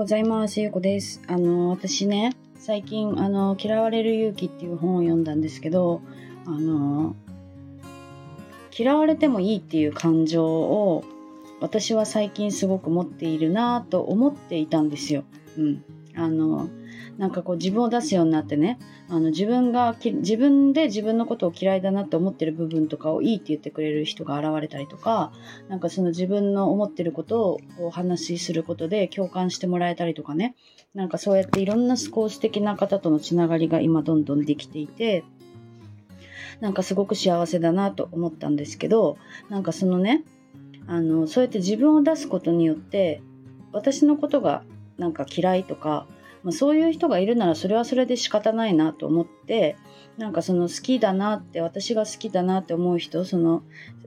ございます。ゆうこです。私ね、最近、嫌われる勇気っていう本を読んだんですけど、嫌われてもいいっていう感情を、私は最近すごく持っているなと思っていたんですよ。うん。なんかこう自分を出すようになってね、自分で自分のことを嫌いだなって思ってる部分とかをいいって言ってくれる人が現れたりとか、なんかその自分の思ってることをお話しすることで共感してもらえたりとかね、なんかそうやっていろんな素敵な方とのつながりが今どんどんできていて、なんかすごく幸せだなと思ったんですけど、なんかそのね、そうやって自分を出すことによって私のことがなんか嫌いとか、まあ、そういう人がいるならそれはそれで仕方ないなと思って、なんかその好きだなって、私が好きだなって思う人、その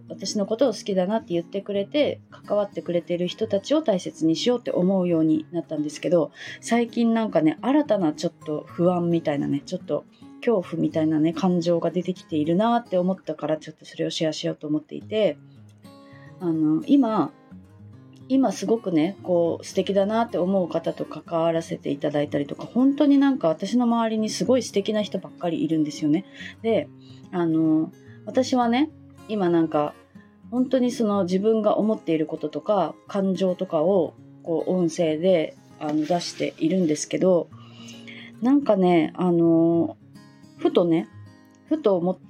私のことを好きだなって言ってくれて関わってくれてる人たちを大切にしようって思うようになったんですけど、最近なんかね、新たなちょっと不安みたいなね、ちょっと恐怖みたいなね、感情が出てきているなって思ったから、ちょっとそれをシェアしようと思っていて、今すごくね、こう素敵だなって思う方と関わらせていただいたりとか、本当になんか私の周りにすごい素敵な人ばっかりいるんですよね。で、私はね、今なんか本当にその自分が思っていることとか感情とかをこう音声で出しているんですけど、なんかね、ふと思って、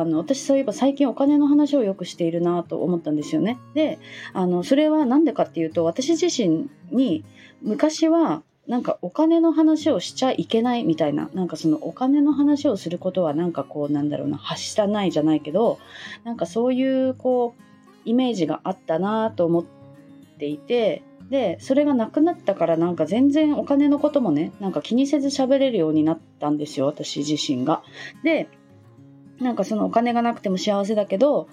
私そういえば最近お金の話をよくしているなと思ったんですよね。で、それはなんでかっていうと、私自身に昔はなんかお金の話をしちゃいけないみたいな、なんかそのお金の話をすることはなんかこう、なんだろうな、はしたないじゃないけど、なんかそういうこうイメージがあったなと思っていて、でそれがなくなったから、なんか全然お金のこともね、なんか気にせず喋れるようになったんですよ、私自身が。でなんかそのお金がなくても幸せだけど、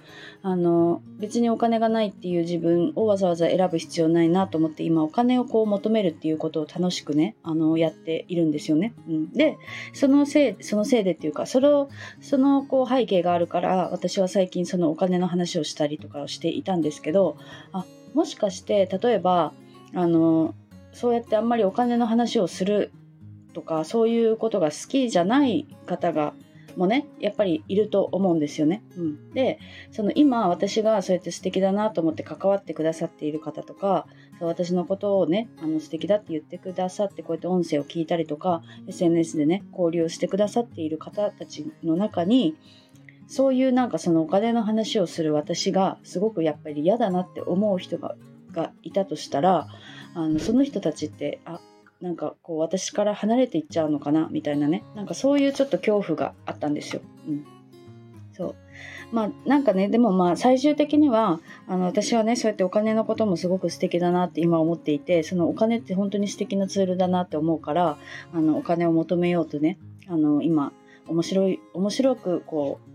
別にお金がないっていう自分をわざわざ選ぶ必要ないなと思って、今お金をこう求めるっていうことを楽しくね、やっているんですよね、うん、でそのせいでっていうか、そのこう背景があるから、私は最近そのお金の話をしたりとかをしていたんですけど、もしかして例えばそうやってあんまりお金の話をするとか、そういうことが好きじゃない方がもね、やっぱりいると思うんですよね、うん、でその今私がそうやって素敵だなと思って関わってくださっている方とか、私のことをね、素敵だって言ってくださって、こうやって音声を聞いたりとか SNS でね、交流してくださっている方たちの中に、そういうなんかそのお金の話をする私がすごくやっぱり嫌だなって思う人がいたとしたら、その人たちってなんかこう私から離れていっちゃうのかなみたいなね、なんかそういうちょっと恐怖があったんですよ、うん、そうまあなんかね、でもまあ最終的には私はね、そうやってお金のこともすごく素敵だなって今思っていて、そのお金って本当に素敵なツールだなって思うから、お金を求めようとね、今面白くこう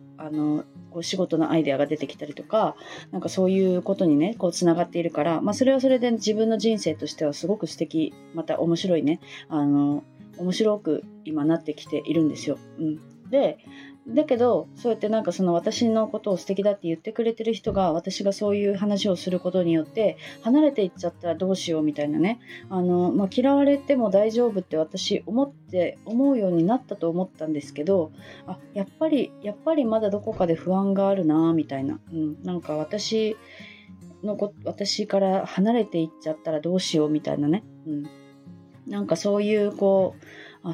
こう仕事のアイデアが出てきたりとか、なんかそういうことにね、こうつながっているから、まあ、それはそれで自分の人生としてはすごく素敵、また面白いね、面白く今なってきているんですよ、うん、でだけどそうやってなんかその私のことを素敵だって言ってくれてる人が、私がそういう話をすることによって離れていっちゃったらどうしようみたいなね、嫌われても大丈夫って私思うようになったと思ったんですけど、やっぱりまだどこかで不安があるなみたいな、うん、なんか私から離れていっちゃったらどうしようみたいなね、うん、なんかそういうこう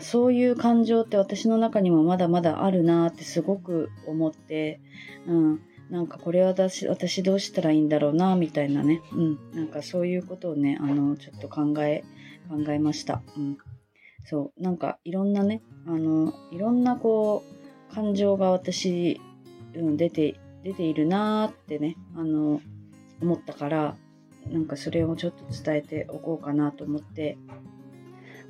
そういう感情って私の中にもまだまだあるなってすごく思って、うん、なんかこれは私どうしたらいいんだろうなみたいなね、うん、なんかそういうことをね、ちょっと考えました、うん、そうなんかいろんなね、いろんなこう感情が私、うん、出ているなってね、思ったから、なんかそれをちょっと伝えておこうかなと思って、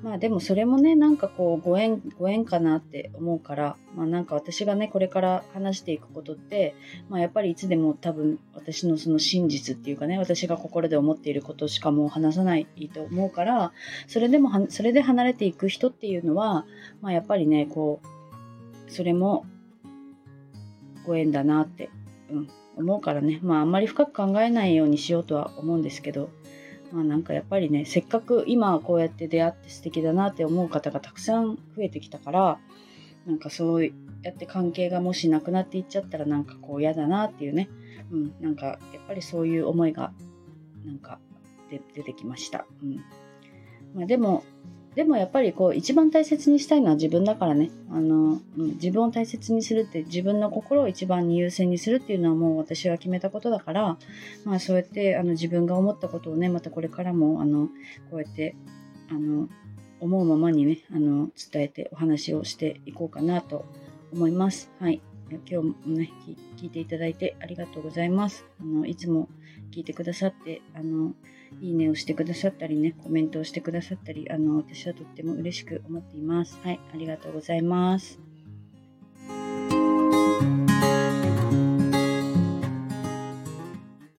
まあでもそれもね、なんかこうご縁かなって思うから、まあなんか私がね、これから話していくことって、まあやっぱりいつでも多分私のその真実っていうかね、私が心で思っていることしかもう話さないと思うから、それで離れていく人っていうのは、まあやっぱりね、こう、それもご縁だなって、うん、思うからね、まああんまり深く考えないようにしようとは思うんですけど、まあ、なんかやっぱりね、せっかく今こうやって出会って素敵だなって思う方がたくさん増えてきたから、なんかそうやって関係がもしなくなっていっちゃったらなんかこう嫌だなっていうね、なんかやっぱりそういう思いがなんか出てきました。まあ、でもやっぱりこう一番大切にしたいのは自分だからね、自分を大切にするって、自分の心を一番に優先にするっていうのはもう私は決めたことだから、まあ、そうやって自分が思ったことをね、またこれからもこうやって思うままにね伝えてお話をしていこうかなと思います。はい、今日もね聞いていただいてありがとうございます。いつも聞いてくださって、いいねをしてくださったりね、コメントをしてくださったり、私はとっても嬉しく思っています。はい、ありがとうございます。